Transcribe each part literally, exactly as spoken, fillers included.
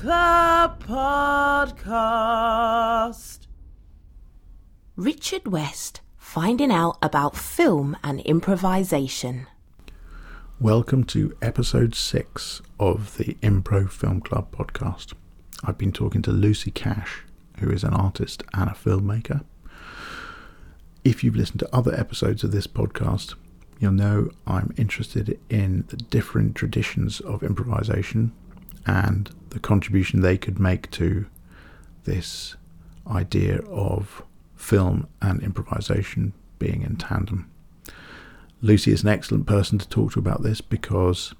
Club podcast. Richard West, finding out about film and improvisation. Welcome to episode six of the Impro Film Club podcast. I've been talking to Lucy Cash, who is an artist and a filmmaker. If you've listened to other episodes of this podcast, you'll know I'm interested in the different traditions of improvisation and the contribution they could make to this idea of film and improvisation being in tandem. Lucy is an excellent person to talk to about this because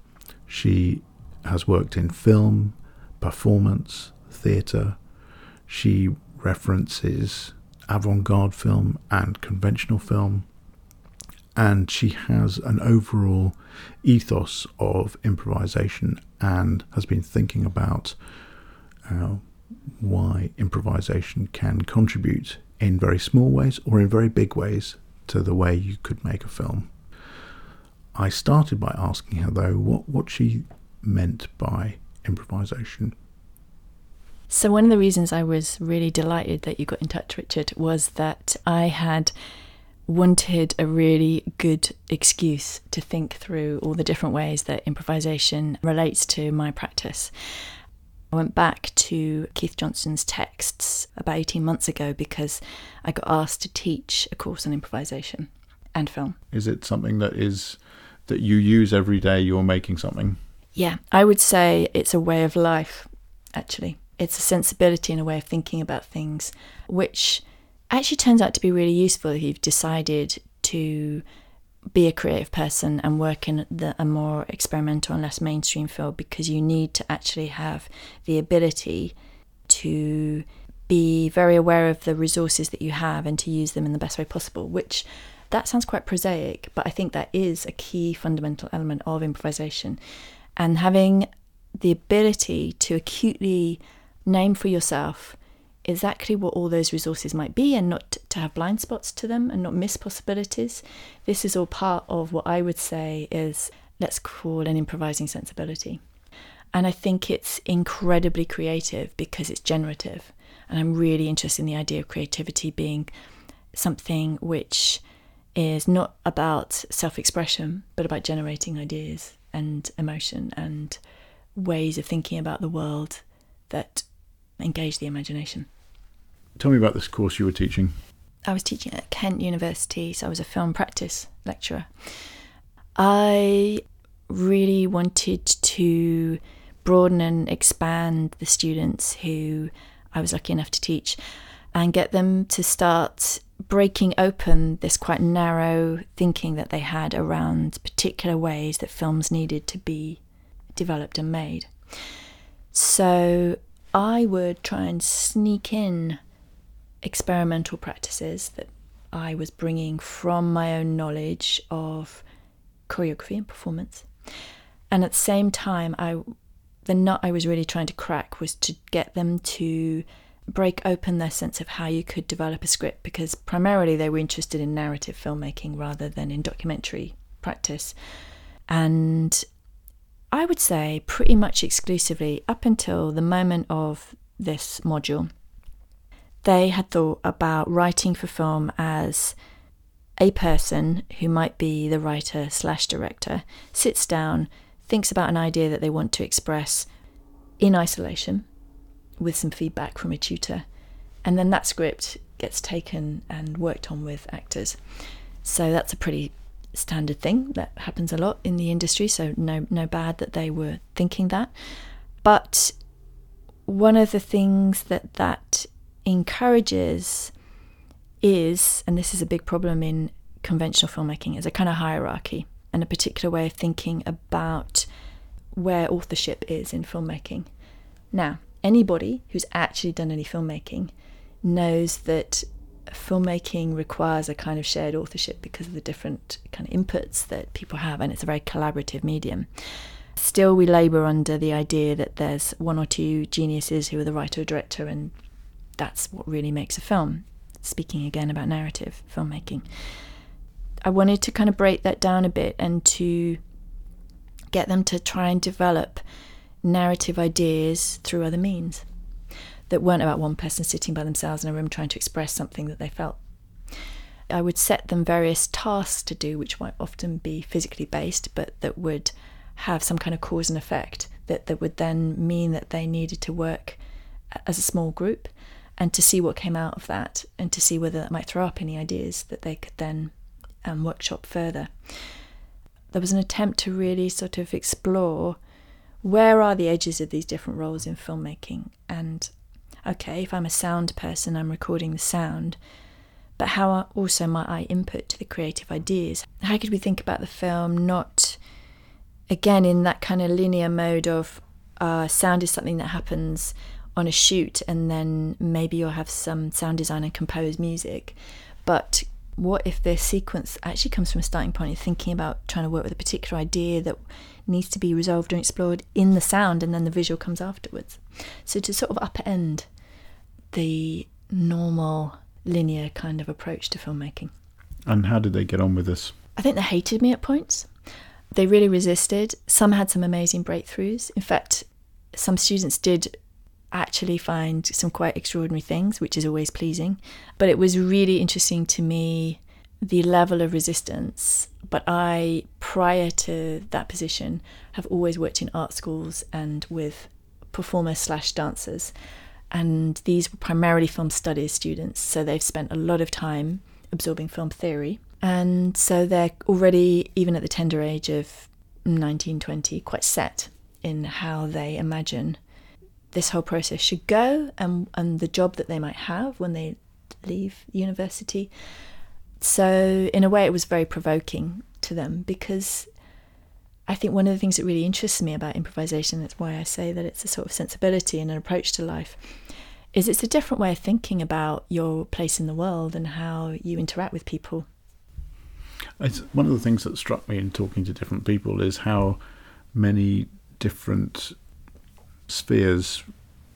she has worked in film, performance, theatre. She references avant-garde film and conventional film, and she has an overall ethos of improvisation and has been thinking about uh, why improvisation can contribute in very small ways or in very big ways to the way you could make a film. I started by asking her, though, what, what she meant by improvisation. So one of the reasons I was really delighted that you got in touch, Richard, was that I had wanted a really good excuse to think through all the different ways that improvisation relates to my practice. I went back to Keith Johnson's texts about eighteen months ago because I got asked to teach a course on improvisation and film. Is it something that is that you use every day you're making something? Yeah, I would say it's a way of life, actually. It's a sensibility and a way of thinking about things, which actually turns out to be really useful if you've decided to be a creative person and work in the, a more experimental and less mainstream field, because you need to actually have the ability to be very aware of the resources that you have and to use them in the best way possible, which that sounds quite prosaic, but I think that is a key fundamental element of improvisation. And having the ability to acutely name for yourself exactly what all those resources might be and not to have blind spots to them and not miss possibilities. This is all part of what I would say is, let's call an improvising sensibility. And I think it's incredibly creative because it's generative. And I'm really interested in the idea of creativity being something which is not about self-expression, but about generating ideas and emotion and ways of thinking about the world that engage the imagination. Tell me about this course you were teaching. I was teaching at Kent University, so I was a film practice lecturer. I really wanted to broaden and expand the students who I was lucky enough to teach and get them to start breaking open this quite narrow thinking that they had around particular ways that films needed to be developed and made. So I would try and sneak in experimental practices that I was bringing from my own knowledge of choreography and performance. And at the same time, I, the nut I was really trying to crack was to get them to break open their sense of how you could develop a script, because primarily they were interested in narrative filmmaking rather than in documentary practice. And I would say pretty much exclusively up until the moment of this module, they had thought about writing for film as a person who might be the writer slash director sits down, thinks about an idea that they want to express in isolation with some feedback from a tutor, and then that script gets taken and worked on with actors. So that's a pretty standard thing that happens a lot in the industry, so no no bad that they were thinking that. But one of the things that that encourages is, and this is a big problem in conventional filmmaking, is a kind of hierarchy and a particular way of thinking about where authorship is in filmmaking. Now, anybody who's actually done any filmmaking knows that filmmaking requires a kind of shared authorship because of the different kind of inputs that people have, and it's a very collaborative medium. Still, we labour under the idea that there's one or two geniuses who are the writer or director, and that's what really makes a film. Speaking again about narrative filmmaking, I wanted to kind of break that down a bit and to get them to try and develop narrative ideas through other means that weren't about one person sitting by themselves in a room trying to express something that they felt. I would set them various tasks to do, which might often be physically based, but that would have some kind of cause and effect that, that would then mean that they needed to work as a small group and to see what came out of that and to see whether that might throw up any ideas that they could then um, workshop further. There was an attempt to really sort of explore where are the edges of these different roles in filmmaking, and okay, if I'm a sound person, I'm recording the sound, but how also might I input to the creative ideas? How could we think about the film not, again, in that kind of linear mode of uh, sound is something that happens on a shoot and then maybe you'll have some sound designer compose music, but what if this sequence actually comes from a starting point of thinking about trying to work with a particular idea that needs to be resolved and explored in the sound, and then the visual comes afterwards? So to sort of upend the normal linear kind of approach to filmmaking. And how did they get on with this? I think they hated me at points. They really resisted. Some had some amazing breakthroughs. In fact, some students did actually find some quite extraordinary things, which is always pleasing. But it was really interesting to me, the level of resistance. But I, prior to that position, have always worked in art schools and with performers slash dancers. And these were primarily film studies students, so they've spent a lot of time absorbing film theory. And so they're already, even at the tender age of nineteen, twenty, quite set in how they imagine this whole process should go and, and the job that they might have when they leave university. So in a way it was very provoking to them, because I think one of the things that really interests me about improvisation, that's why I say that it's a sort of sensibility and an approach to life, is it's a different way of thinking about your place in the world and how you interact with people. It's one of the things that struck me in talking to different people is how many different spheres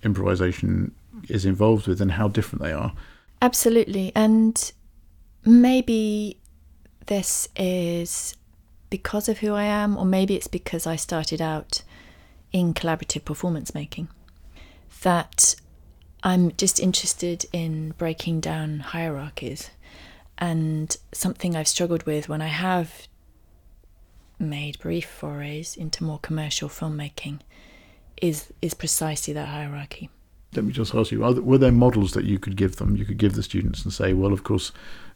improvisation is involved with and how different they are. Absolutely. And maybe this is because of who I am, or maybe it's because I started out in collaborative performance making, that I'm just interested in breaking down hierarchies. And something I've struggled with when I have made brief forays into more commercial filmmaking is is precisely that hierarchy. Let me just ask you, were there models that you could give them? You could give the students and say, well, of course,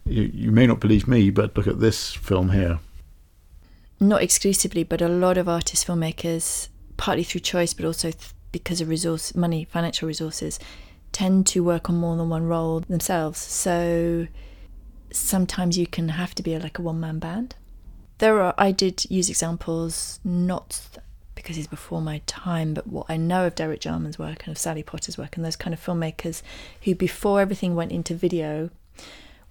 you, you may not believe me, but look at this film here. Not exclusively, but a lot of artists, filmmakers, partly through choice, but also th- because of resource, money, financial resources, tend to work on more than one role themselves. So sometimes you can have to be like a one-man band. There are, I did use examples, not th- because he's before my time, but what I know of Derek Jarman's work and of Sally Potter's work and those kind of filmmakers who, before everything went into video,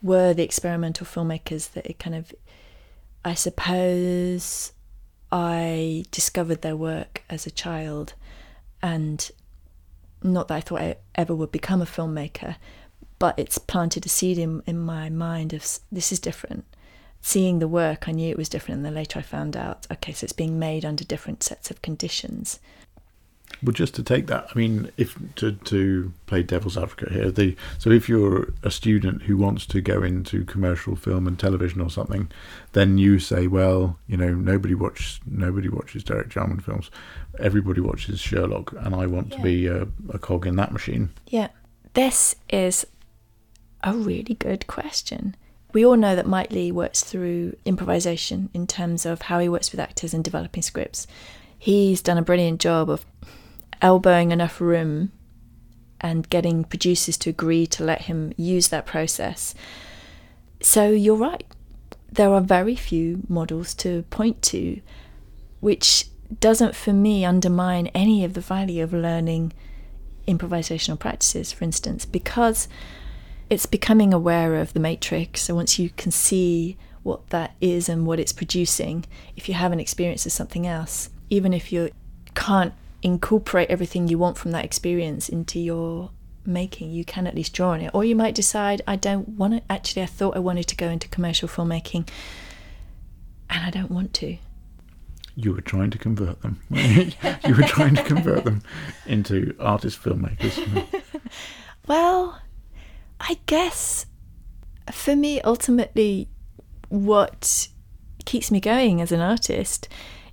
were the experimental filmmakers that it kind of, I suppose, I discovered their work as a child, and not that I thought I ever would become a filmmaker, but it's planted a seed in, in my mind of this is different. Seeing the work, I knew it was different, and then later I found out, okay, so it's being made under different sets of conditions. Well, just to take that, I mean, if to to play devil's advocate here, the so if you're a student who wants to go into commercial film and television or something, then you say, well, you know, nobody watches nobody watches Derek Jarman films, everybody watches Sherlock, and I want yeah. to be a, a cog in that machine. Yeah, this is a really good question. We all know that Mike Lee works through improvisation in terms of how he works with actors and developing scripts. He's done a brilliant job of elbowing enough room and getting producers to agree to let him use that process. So you're right. There are very few models to point to, which doesn't for me undermine any of the value of learning improvisational practices, for instance, because it's becoming aware of the matrix. So once you can see what that is and what it's producing, if you have an experience of something else, even if you can't incorporate everything you want from that experience into your making, you can at least draw on it. Or you might decide, I don't want to, actually I thought I wanted to go into commercial filmmaking and I don't want to. you were trying to convert them. You were trying to convert them into artist filmmakers. Well, I guess for me, ultimately, what keeps me going as an artist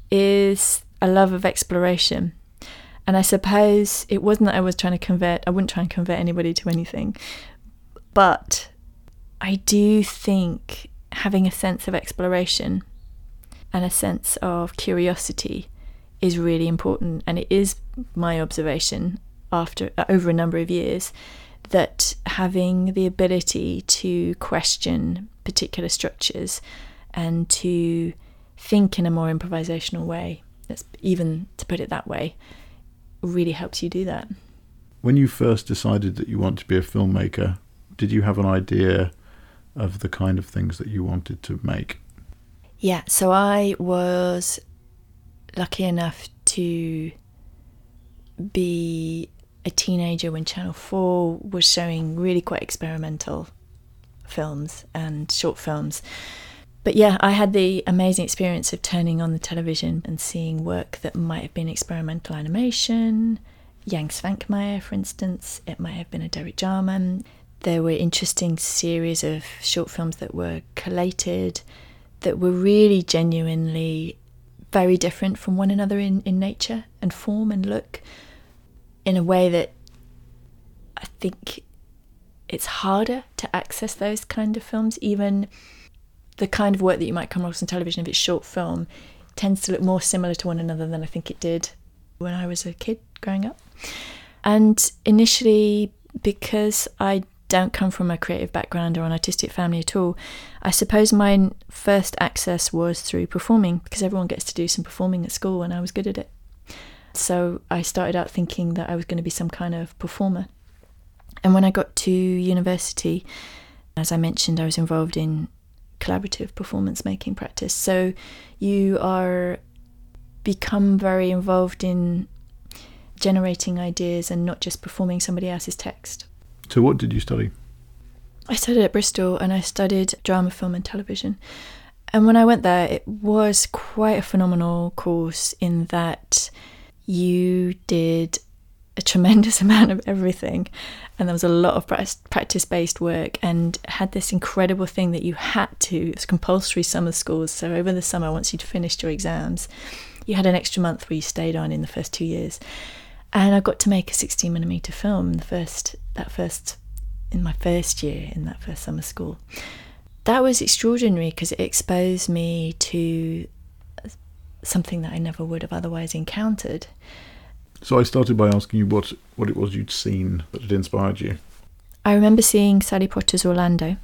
is a love of exploration. And I suppose it wasn't that I was trying to convert, I wouldn't try and convert anybody to anything, but I do think having a sense of exploration and a sense of curiosity is really important. And it is my observation after over a number of years that having the ability to question particular structures and to think in a more improvisational way, that's even to put it that way, really helps you do that. When you first decided that you want to be a filmmaker, did you have an idea of the kind of things that you wanted to make? Yeah, so I was lucky enough to be a teenager when Channel four was showing really quite experimental films and short films. But yeah, I had the amazing experience of turning on the television and seeing work that might have been experimental animation, Yang Svankmajer, for instance. It might have been a Derek Jarman. There were interesting series of short films that were collated that were really genuinely very different from one another in, in nature and form and look, in a way that I think it's harder to access those kind of films. Even the kind of work that you might come across on television, if it's short film, tends to look more similar to one another than I think it did when I was a kid growing up. And initially, because I don't come from a creative background or an artistic family at all, I suppose my first access was through performing, because everyone gets to do some performing at school and I was good at it. So I started out thinking that I was going to be some kind of performer. And when I got to university, as I mentioned, I was involved in collaborative performance making practice. So you are become very involved in generating ideas and not just performing somebody else's text. So what did you study? I studied at Bristol and I studied drama, film and television. And when I went there, it was quite a phenomenal course in that you did a tremendous amount of everything, and there was a lot of practice-based work, and had this incredible thing that you had to, it was compulsory summer schools, so over the summer, once you'd finished your exams, you had an extra month where you stayed on in the first two years. And I got to make a sixteen millimeter film the first that first in my first year in that first summer school. That was extraordinary because it exposed me to something that I never would have otherwise encountered. So I started by asking you what what it was you'd seen that had inspired you. I remember seeing Sally Potter's Orlando.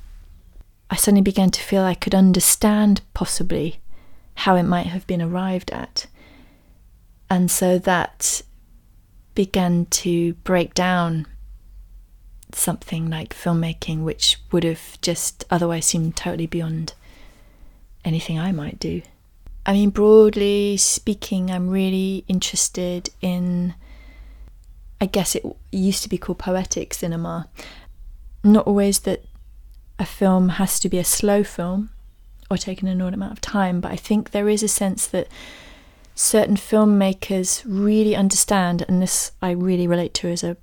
I suddenly began to feel I could understand possibly how it might have been arrived at. And so that began to break down something like filmmaking, which would have just otherwise seemed totally beyond anything I might do. I mean, broadly speaking, I'm really interested in, I guess it used to be called poetic cinema. Not always that a film has to be a slow film or take an enormous amount of time, but I think there is a sense that certain filmmakers really understand, and this I really relate to as a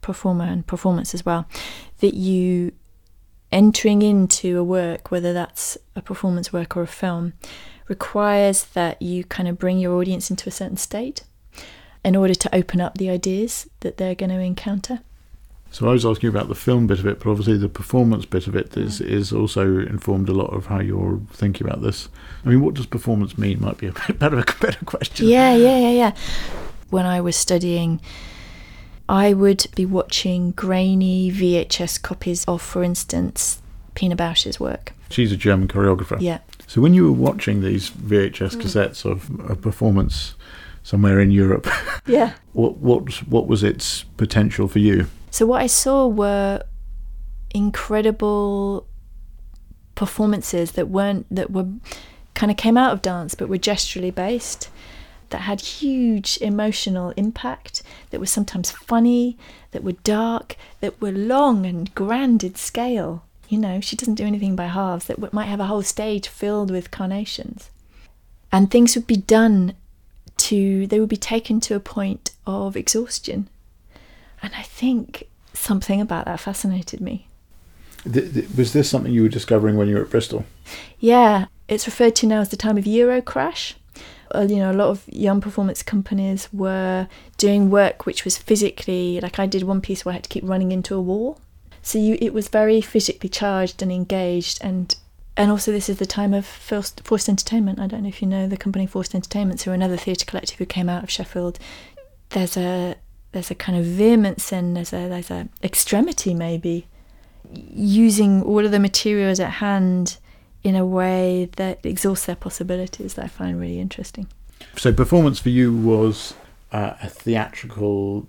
performer and performance as well, that you entering into a work, whether that's a performance work or a film, requires that you kind of bring your audience into a certain state in order to open up the ideas that they're going to encounter. So I was asking about the film bit of it, but obviously the performance bit of it is, is also informed a lot of how you're thinking about this. I mean, what does performance mean might be a bit better, better question. Yeah, yeah, yeah, yeah. When I was studying, I would be watching grainy V H S copies of, for instance, Pina Bausch's work. She's a German choreographer. Yeah. So when you were watching these V H S cassettes of a performance somewhere in Europe, yeah, what what what was its potential for you? So what I saw were incredible performances that weren't that were kind of came out of dance but were gesturally based, that had huge emotional impact, that were sometimes funny, that were dark, that were long and grand in scale. You know, she doesn't do anything by halves, that might have a whole stage filled with carnations. and things would be done to, they would be taken to a point of exhaustion. And I think something about that fascinated me. Th- th- was this something you were discovering when you were at Bristol? Yeah, it's referred to now as the time of Eurocrash. Uh, you know, a lot of young performance companies were doing work which was physically, like I did one piece where I had to keep running into a wall. So you, it was very physically charged and engaged. And and also this is the time of Forced, Forced Entertainment. I don't know if you know the company Forced Entertainment, who are another theatre collective who came out of Sheffield. There's a there's a kind of vehemence and there's a there's a extremity maybe, using all of the materials at hand in a way that exhausts their possibilities, that I find really interesting. So performance for you was uh, a theatrical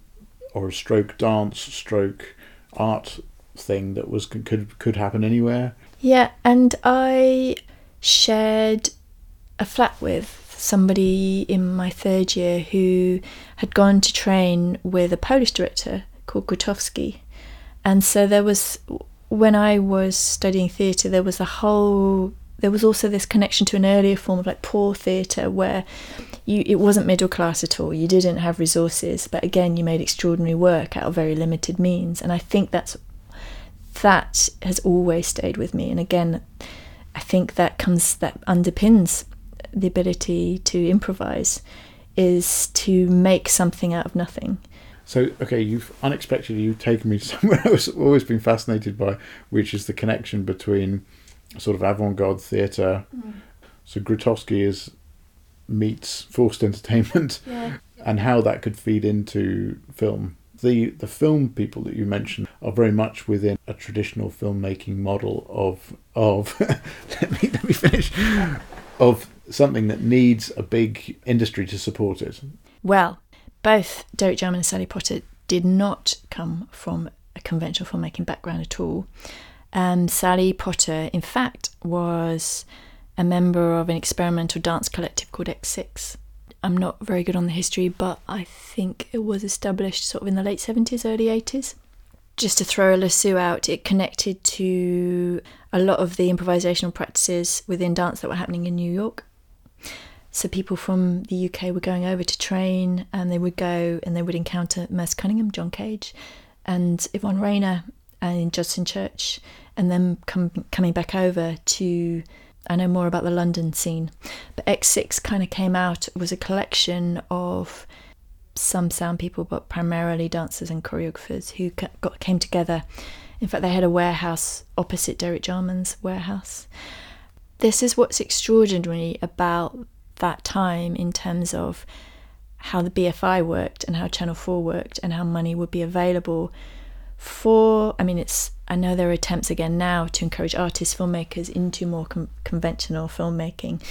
or a stroke dance, stroke art thing that was could could happen anywhere? Yeah, and I shared a flat with somebody in my third year who had gone to train with a Polish director called Grotowski. And so there was, when I was studying theatre, there was a whole, there was also this connection to an earlier form of like poor theatre where you, it wasn't middle class at all. You didn't have resources, but again, you made extraordinary work out of very limited means. And I think that's, that has always stayed with me. And again, I think that comes, that underpins the ability to improvise, is to make something out of nothing. So, okay, you've unexpectedly you've taken me to somewhere I was always been fascinated by, which is the connection between sort of avant-garde theatre. Mm. So Grotowski is meets Forced Entertainment, yeah. And how that could feed into film. The the film people that you mentioned are very much within a traditional filmmaking model of of let me let me finish of something that needs a big industry to support it. Well, both Derek Jarman and Sally Potter did not come from a conventional filmmaking background at all. Um, Sally Potter, in fact, was a member of an experimental dance collective called X six. I'm not very good on the history, but I think it was established sort of in the late seventies, early eighties. Just to throw a lasso out, it connected to a lot of the improvisational practices within dance that were happening in New York. So people from the U K were going over to train, and they would go and they would encounter Merce Cunningham, John Cage, and Yvonne Rainer, and Judson Church, and then come, coming back over to, I know more about the London scene. But X six kind of came out, was a collection of some sound people, but primarily dancers and choreographers who got came together. In fact, they had a warehouse opposite Derek Jarman's warehouse. This is what's extraordinary about that time in terms of how the B F I worked and how Channel four worked and how money would be available for, I mean, it's, I know there are attempts again now to encourage artists, filmmakers into more com- conventional filmmaking,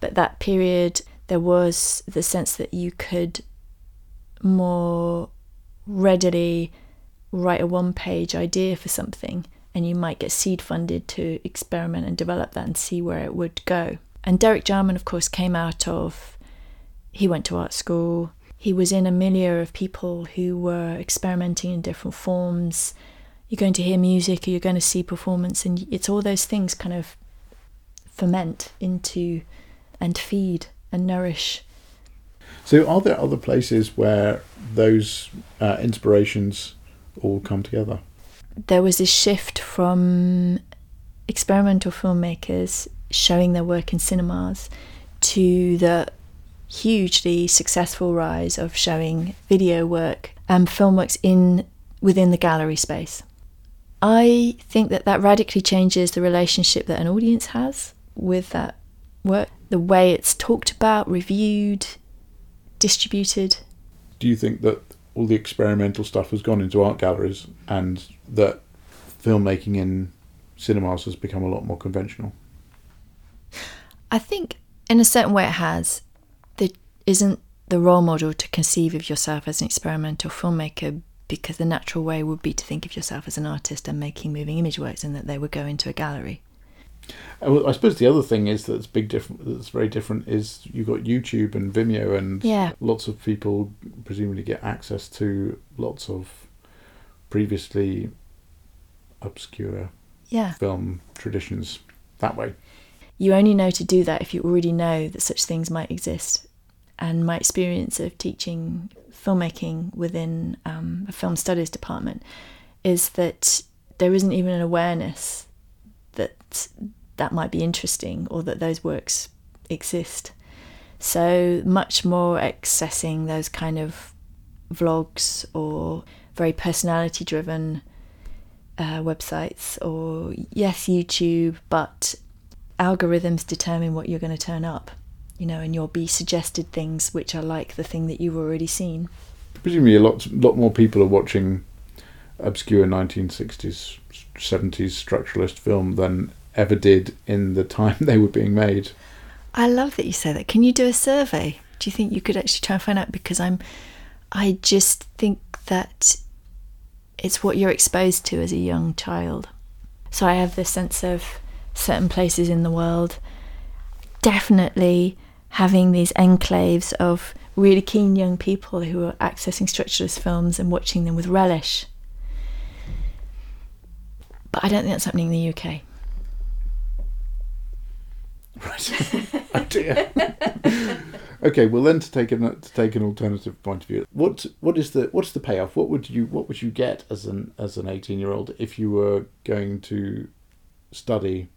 but that period there was the sense that you could more readily write a one-page idea for something and you might get seed funded to experiment and develop that and see where it would go. And Derek Jarman, of course, came out of, he went to art school. He was in a milieu of people who were experimenting in different forms. You're going to hear music, or you're going to see performance, and it's all those things kind of ferment into and feed and nourish. So are there other places where those uh, inspirations all come together? There was this shift from experimental filmmakers showing their work in cinemas to the hugely successful rise of showing video work and film works in within the gallery space. I think that that radically changes the relationship that an audience has with that work, the way it's talked about, reviewed, distributed. Do you think that all the experimental stuff has gone into art galleries and that filmmaking in cinemas has become a lot more conventional? I think in a certain way it has. There isn't the role model to conceive of yourself as an experimental filmmaker, because the natural way would be to think of yourself as an artist and making moving image works, and that they would go into a gallery. I suppose the other thing is that's big different. That's very different is you've got YouTube and Vimeo, and yeah. Lots of people presumably get access to lots of previously obscure yeah. film traditions that way. you only know to do that if you already know that such things might exist. And my experience of teaching filmmaking within um, a film studies department is that there isn't even an awareness that that might be interesting or that those works exist. So much more accessing those kind of vlogs or very personality-driven uh, websites or, yes, YouTube, but algorithms determine what you're going to turn up, you know, and you'll be suggested things which are like the thing that you've already seen. Presumably a lot, lot more people are watching obscure nineteen sixties, seventies structuralist film than ever did in the time they were being made. I love that you say that. Can you do a survey? Do you think you could actually try and find out? Because I'm, I just think that it's what you're exposed to as a young child. So I have this sense of certain places in the world definitely having these enclaves of really keen young people who are accessing structuralist films and watching them with relish. But I don't think that's happening in the U K. Right. Oh dear. Okay, well then to take an to take an alternative point of view, what what is the what's the payoff? What would you what would you get as an as an eighteen year old if you were going to study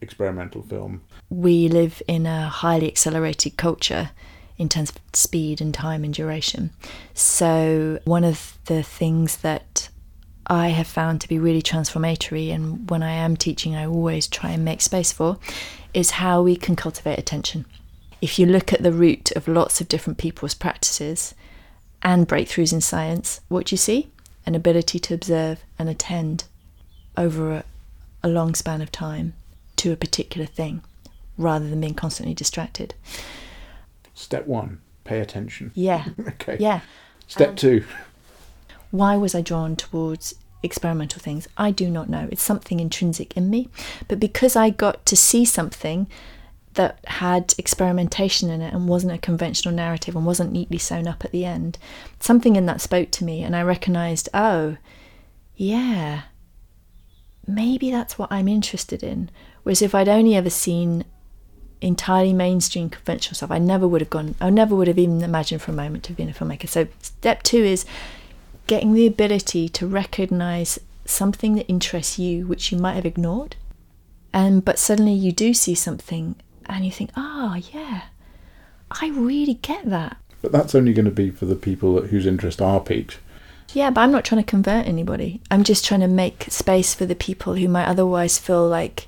experimental film? We live in a highly accelerated culture in terms of speed and time and duration. So one of the things that I have found to be really transformatory, and when I am teaching I always try and make space for, is how we can cultivate attention. If you look at the root of lots of different people's practices and breakthroughs in science, what do you see? An ability to observe and attend over a, a long span of time to a particular thing, rather than being constantly distracted. Step one, pay attention. Yeah. Okay. Yeah. Step um, two. Why was I drawn towards experimental things? I do not know. It's something intrinsic in me. But because I got to see something that had experimentation in it and wasn't a conventional narrative and wasn't neatly sewn up at the end, something in that spoke to me, and I recognised, oh, yeah, maybe that's what I'm interested in. Whereas if I'd only ever seen entirely mainstream conventional stuff, I never would have gone, I never would have even imagined for a moment to have been a filmmaker. So step two is getting the ability to recognise something that interests you, which you might have ignored, and but suddenly you do see something and you think, oh, yeah, I really get that. But that's only going to be for the people whose interests are piqued. Yeah, but I'm not trying to convert anybody. I'm just trying to make space for the people who might otherwise feel like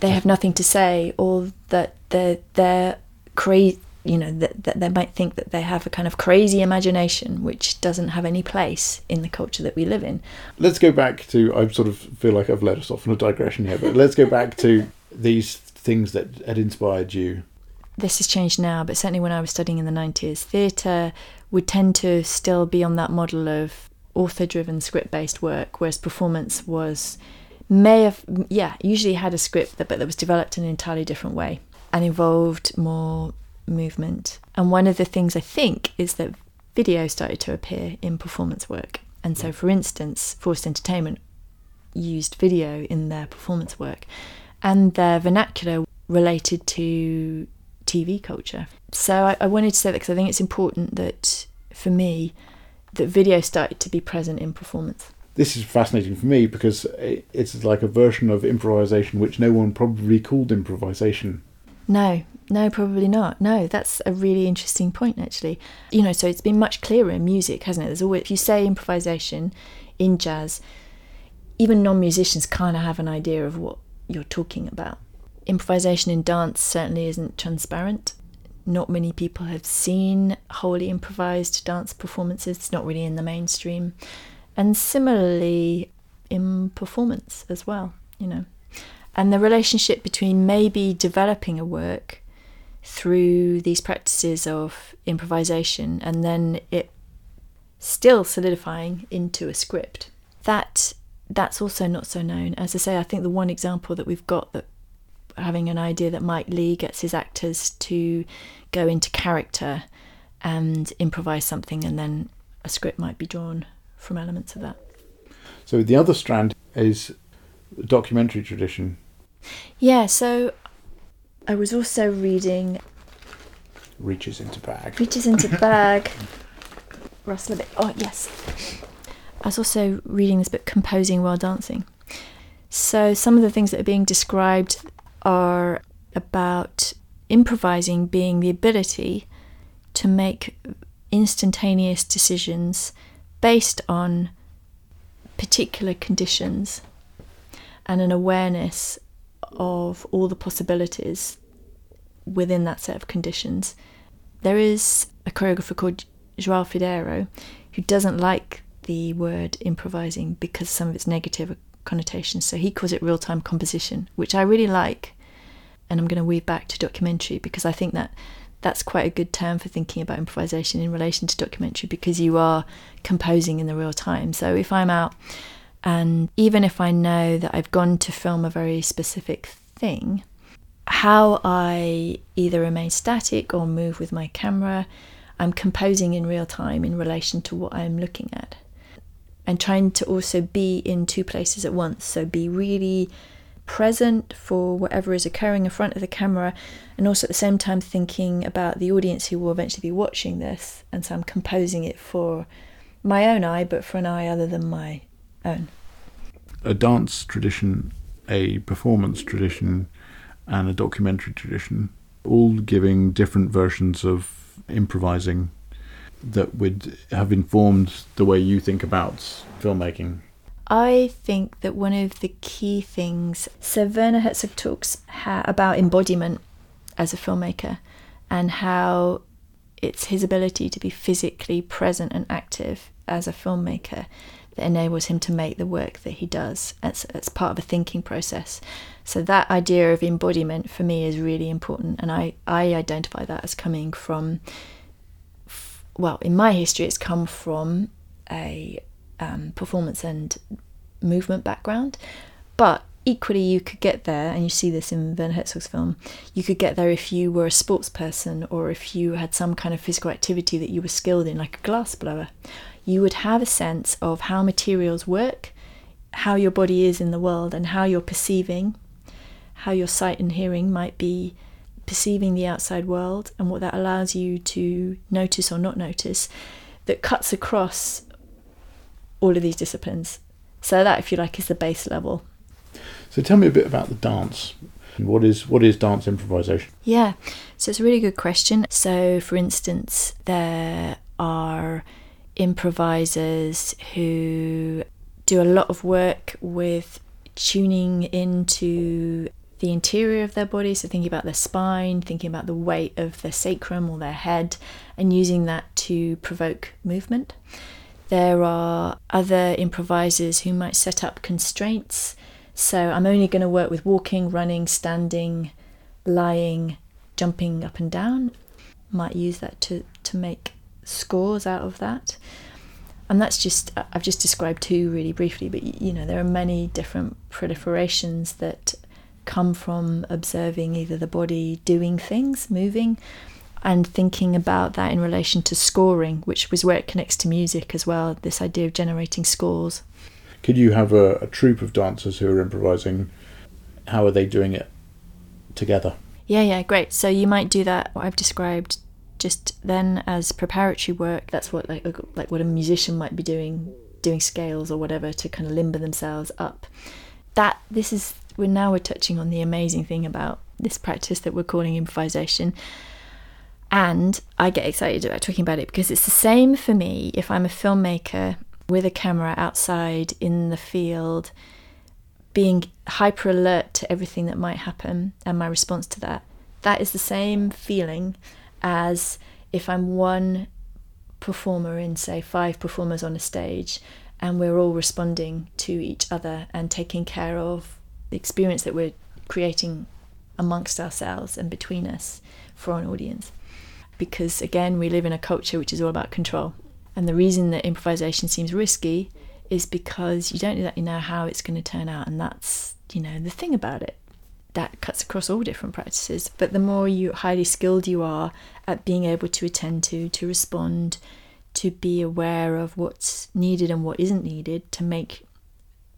they have nothing to say, or that they're, they're crazy, you know, that, that they might think that they have a kind of crazy imagination, which doesn't have any place in the culture that we live in. Let's go back to, I sort of feel like I've led us off on a digression here, but let's go back to these things that had inspired you. This has changed now, but certainly when I was studying in the nineties, theatre would tend to still be on that model of author-driven, script-based work, whereas performance was, may have, yeah, usually had a script, that, but that was developed in an entirely different way and involved more movement. And one of the things I think is that video started to appear in performance work. And so, for instance, Forced Entertainment used video in their performance work, and their vernacular related to T V culture. So I, I wanted to say that because I think it's important that, for me, that video started to be present in performance. This is fascinating for me because it's like a version of improvisation which no one probably called improvisation. No, no, probably not. No, that's a really interesting point, actually. You know, so it's been much clearer in music, hasn't it? There's always, if you say improvisation in jazz, even non-musicians kind of have an idea of what you're talking about. Improvisation in dance certainly isn't transparent. Not many people have seen wholly improvised dance performances. It's not really in the mainstream. And similarly in performance as well, you know. And the relationship between maybe developing a work through these practices of improvisation and then it still solidifying into a script, that that's also not so known. As I say, I think the one example that we've got, that having an idea that Mike Lee gets his actors to go into character and improvise something, and then a script might be drawn from elements of that. So the other strand is the documentary tradition. Yeah, so I was also reading... Reaches into Bag. Reaches into Bag. Russell Levitt. Oh, yes. I was also reading this book, Composing While Dancing. So some of the things that are being described are about improvising being the ability to make instantaneous decisions based on particular conditions and an awareness of all the possibilities within that set of conditions. There is a choreographer called Joao Fidero who doesn't like the word improvising because some of its negative connotations, so he calls it real-time composition, which I really like, and I'm going to weave back to documentary because I think that that's quite a good term for thinking about improvisation in relation to documentary, because you are composing in the real time. So if I'm out, and even if I know that I've gone to film a very specific thing, how I either remain static or move with my camera, I'm composing in real time in relation to what I'm looking at, and trying to also be in two places at once. So be really present for whatever is occurring in front of the camera, and also at the same time thinking about the audience who will eventually be watching this. And so I'm composing it for my own eye, but for an eye other than my own. A dance tradition, a performance tradition, and a documentary tradition, all giving different versions of improvising that would have informed the way you think about filmmaking. I think that one of the key things, so Werner Herzog talks ha- about embodiment as a filmmaker and how it's his ability to be physically present and active as a filmmaker that enables him to make the work that he does. It's, it's part of a thinking process. So that idea of embodiment for me is really important, and I, I identify that as coming from, f- well, in my history it's come from a... Um, performance and movement background, but equally you could get there, and you see this in Werner Herzog's film, you could get there if you were a sports person, or if you had some kind of physical activity that you were skilled in, like a glassblower. You would have a sense of how materials work, how your body is in the world, and how you're perceiving, how your sight and hearing might be perceiving the outside world, and what that allows you to notice or not notice, that cuts across all of these disciplines. So that, if you like, is the base level. So tell me a bit about the dance. What is what is dance improvisation? Yeah, so it's a really good question. So, for instance, there are improvisers who do a lot of work with tuning into the interior of their body, so thinking about their spine, thinking about the weight of their sacrum or their head, and using that to provoke movement. There are other improvisers who might set up constraints. So I'm only going to work with walking, running, standing, lying, jumping up and down. Might use that to, to make scores out of that. And that's just, I've just described two really briefly, but you know, there are many different proliferations that come from observing either the body doing things, moving, and thinking about that in relation to scoring, which was where it connects to music as well, this idea of generating scores. Could you have a, a troupe of dancers who are improvising? How are they doing it together? Yeah, yeah, great. So you might do that, what I've described just then as preparatory work. That's what like, like what a musician might be doing, doing scales or whatever to kind of limber themselves up. That, this is, we're now we're touching on the amazing thing about this practice that we're calling improvisation. And I get excited about talking about it because it's the same for me if I'm a filmmaker with a camera outside in the field, being hyper alert to everything that might happen and my response to that. That is the same feeling as if I'm one performer in, say, five performers on a stage, and we're all responding to each other and taking care of the experience that we're creating amongst ourselves and between us for an audience. Because again, we live in a culture which is all about control. And the reason that improvisation seems risky is because you don't exactly know how it's going to turn out. And that's, you know, the thing about it. That cuts across all different practices. But the more you highly skilled you are at being able to attend to, to respond, to be aware of what's needed and what isn't needed, to make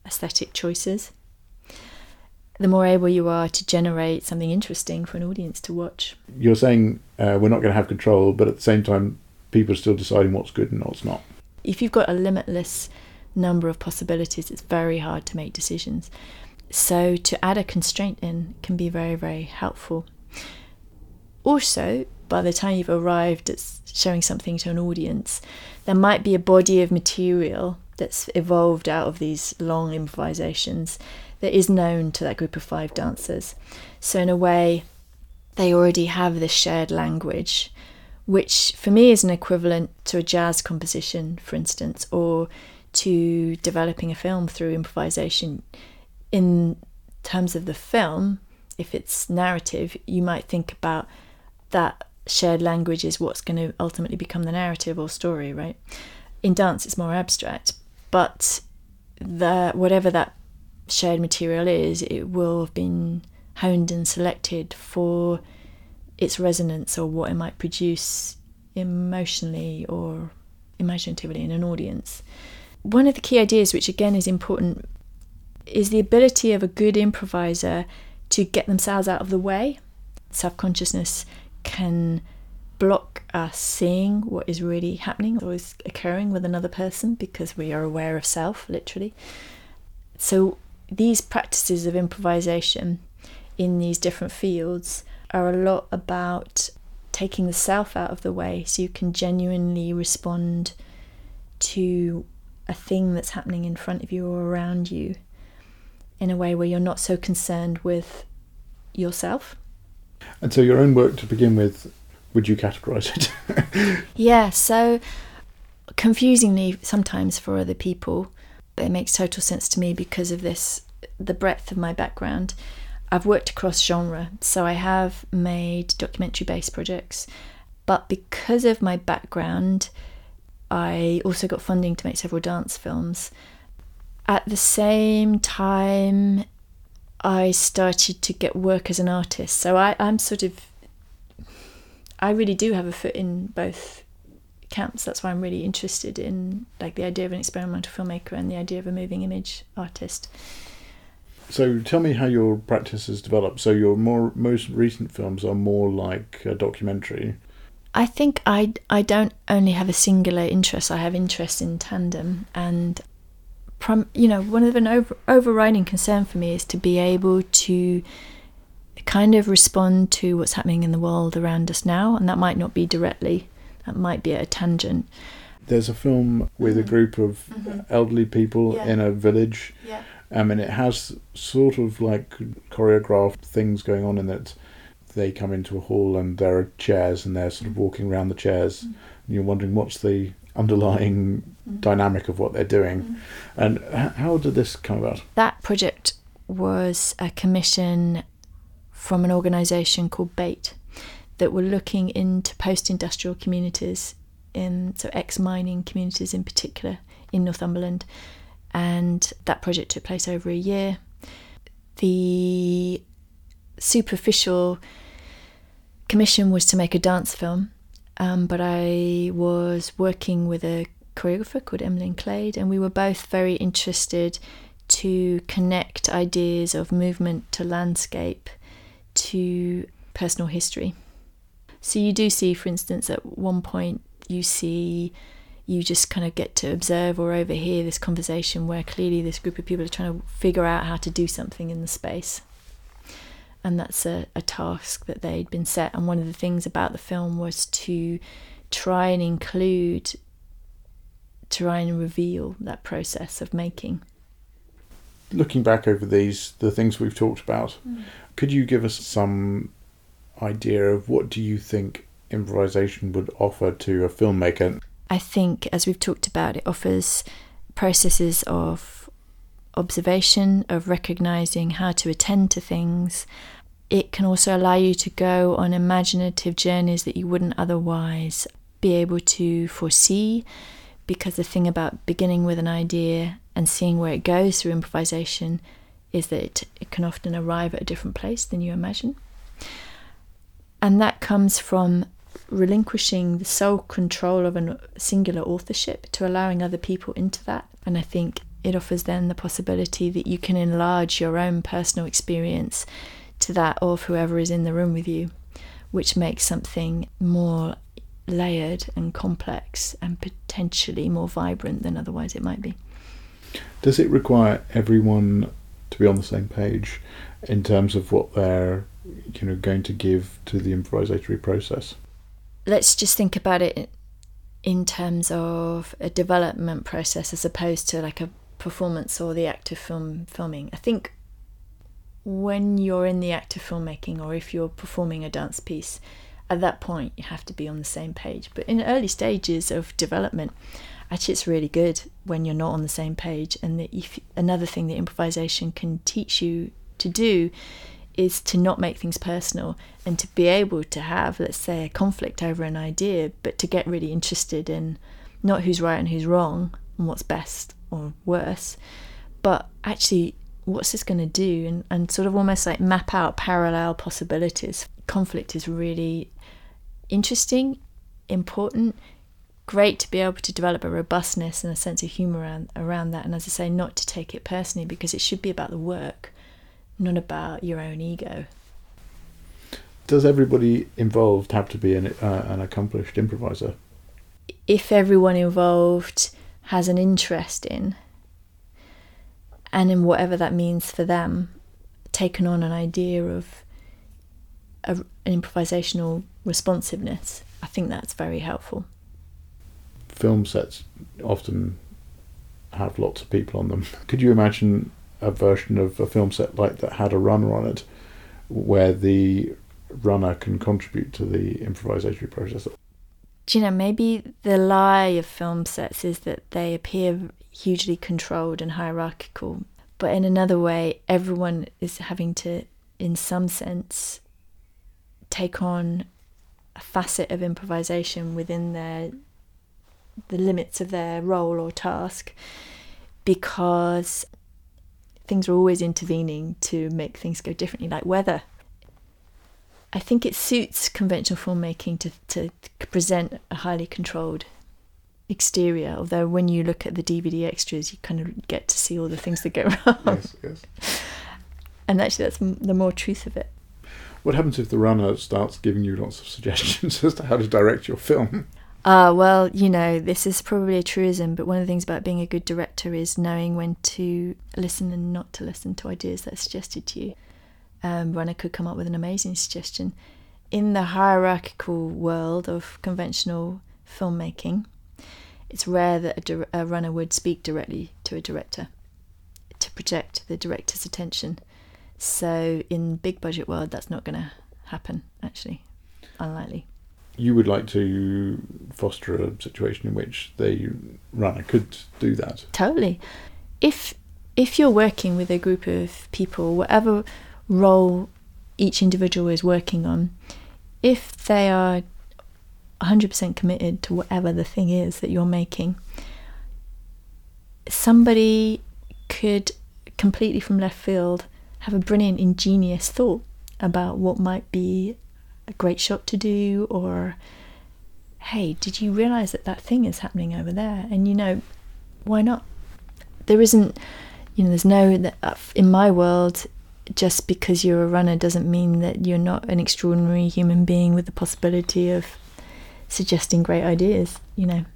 aesthetic choices, the more able you are to generate something interesting for an audience to watch. You're saying uh, we're not going to have control, but at the same time, people are still deciding what's good and what's not. If you've got a limitless number of possibilities, it's very hard to make decisions. So to add a constraint in can be very, very helpful. Also, by the time you've arrived at showing something to an audience, there might be a body of material that's evolved out of these long improvisations that is known to that group of five dancers. So in a way, they already have this shared language, which for me is an equivalent to a jazz composition, for instance, or to developing a film through improvisation. In terms of the film, if it's narrative, you might think about that shared language is what's going to ultimately become the narrative or story, right? In dance, it's more abstract, but the, whatever that shared material is, it will have been honed and selected for its resonance or what it might produce emotionally or imaginatively in an audience. One of the key ideas, which again is important, is the ability of a good improviser to get themselves out of the way. Self-consciousness can block us seeing what is really happening or is occurring with another person because we are aware of self, literally. So these practices of improvisation in these different fields are a lot about taking the self out of the way so you can genuinely respond to a thing that's happening in front of you or around you in a way where you're not so concerned with yourself. And so your own work to begin with, would you categorise it? Yeah, so confusingly sometimes for other people, but it makes total sense to me because of this, the breadth of my background. I've worked across genre, so I have made documentary-based projects, but because of my background, I also got funding to make several dance films. At the same time, I started to get work as an artist. So I, I'm sort of, I really do have a foot in both camps. That's why I'm really interested in like the idea of an experimental filmmaker and the idea of a moving image artist. So tell me how your practice has developed. So your more most recent films are more like a documentary. I think I, I don't only have a singular interest. I have interest in tandem, and you know, one of an over, overriding concern for me is to be able to kind of respond to what's happening in the world around us now, and that might not be directly, that might be at a tangent. There's a film with a group of mm-hmm. elderly people yeah. in a village, yeah. um, and it has sort of like choreographed things going on in it. They come into a hall and there are chairs and they're sort of walking around the chairs, mm-hmm. and you're wondering what's the underlying mm. dynamic of what they're doing. Mm. And how did this come about? That project was a commission from an organisation called BAIT that were looking into post-industrial communities, in so ex-mining communities in particular in Northumberland, and that project took place over a year. The superficial commission was to make a dance film. Um, but I was working with a choreographer called Emmeline Clade, and we were both very interested to connect ideas of movement to landscape to personal history. So you do see, for instance, at one point you see, you just kind of get to observe or overhear this conversation where clearly this group of people are trying to figure out how to do something in the space. And that's a, a task that they'd been set. And one of the things about the film was to try and include, try and reveal that process of making. Looking back over these, the things we've talked about, mm. could you give us some idea of what do you think improvisation would offer to a filmmaker? I think, as we've talked about, it offers processes of observation, of recognizing how to attend to things. It can also allow you to go on imaginative journeys that you wouldn't otherwise be able to foresee, because the thing about beginning with an idea and seeing where it goes through improvisation is that it, it can often arrive at a different place than you imagine. And that comes from relinquishing the sole control of a singular authorship to allowing other people into that. And I think it offers then the possibility that you can enlarge your own personal experience to that of whoever is in the room with you, which makes something more layered and complex and potentially more vibrant than otherwise it might be. Does it require everyone to be on the same page in terms of what they're, you know, going to give to the improvisatory process? Let's just think about it in terms of a development process as opposed to like a performance or the act of film filming. I think when you're in the act of filmmaking, or if you're performing a dance piece, at that point you have to be on the same page. But in early stages of development, actually it's really good when you're not on the same page. And that if, another thing that improvisation can teach you to do is to not make things personal and to be able to have, let's say, a conflict over an idea, but to get really interested in not who's right and who's wrong and what's best or worse, but actually what's this going to do, and, and sort of almost like map out parallel possibilities. Conflict is really interesting, important, great to be able to develop a robustness and a sense of humour around, around that, and as I say, not to take it personally, because it should be about the work, not about your own ego. Does everybody involved have to be an, uh, an accomplished improviser? If everyone involved has an interest in, and in whatever that means for them, taken on an idea of a, an improvisational responsiveness, I think that's very helpful. Film sets often have lots of people on them. Could you imagine a version of a film set like that had a runner on it, where the runner can contribute to the improvisatory process? Do you know, maybe the lie of film sets is that they appear hugely controlled and hierarchical, but in another way, everyone is having to, in some sense, take on a facet of improvisation within their the limits of their role or task, because things are always intervening to make things go differently, like weather. I think it suits conventional filmmaking to, to present a highly controlled exterior, although when you look at the D V D extras, you kind of get to see all the things that go wrong. Yes, yes. And actually that's the more truth of it. What happens if the runner starts giving you lots of suggestions as to how to direct your film? Uh, well, you know, this is probably a truism, but one of the things about being a good director is knowing when to listen and not to listen to ideas that are suggested to you. Um, Runner could come up with an amazing suggestion. In the hierarchical world of conventional filmmaking, it's rare that a, di- a runner would speak directly to a director to project the director's attention. So in big budget world, that's not going to happen, actually. Unlikely. You would like to foster a situation in which the runner could do that? Totally. If if you're working with a group of people, whatever role each individual is working on, if they are one hundred percent committed to whatever the thing is that you're making, somebody could completely from left field have a brilliant, ingenious thought about what might be a great shot to do, or hey, did you realise that that thing is happening over there? And you know, why not? There isn't, you know, there's no, in my world, just because you're a runner doesn't mean that you're not an extraordinary human being with the possibility of suggesting great ideas, you know.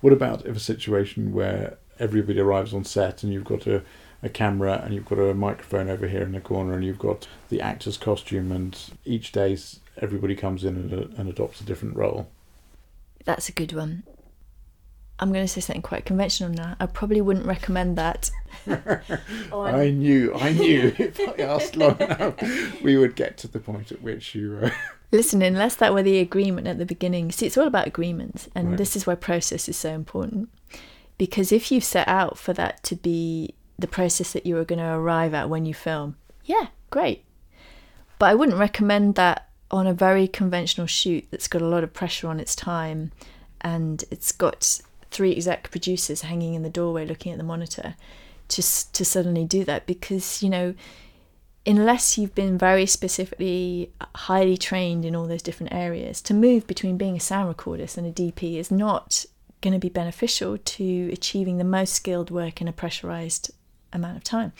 What about if a situation where everybody arrives on set and you've got a a camera and you've got a microphone over here in the corner and you've got the actor's costume, and each day everybody comes in and, uh, and adopts a different role? That's a good one. I'm going to say something quite conventional now. I probably wouldn't recommend that. on... I knew, I knew if I asked long enough we would get to the point at which you... Uh... Listen, unless that were the agreement at the beginning. See, it's all about agreements, and right. This is why process is so important. Because if you set out for that to be the process that you are going to arrive at when you film, yeah, great. But I wouldn't recommend that on a very conventional shoot that's got a lot of pressure on its time and it's got three exec producers hanging in the doorway looking at the monitor just to suddenly do that, because, you know, unless you've been very specifically highly trained in all those different areas, to move between being a sound recordist and a D P is not going to be beneficial to achieving the most skilled work in a pressurized amount of time.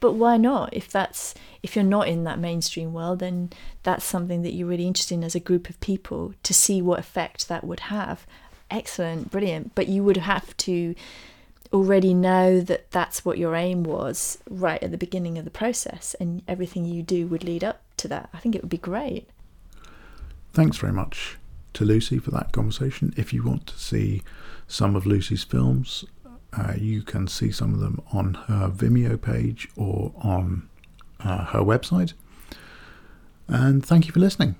But why not? If that's if you're not in that mainstream world, then that's something that you're really interested in as a group of people to see what effect that would have. Excellent, brilliant. But you would have to already know that that's what your aim was right at the beginning of the process, and everything you do would lead up to that. I think it would be great. Thanks very much to Lucy for that conversation. If you want to see some of Lucy's films, uh, you can see some of them on her Vimeo page or on uh, her website. And thank you for listening.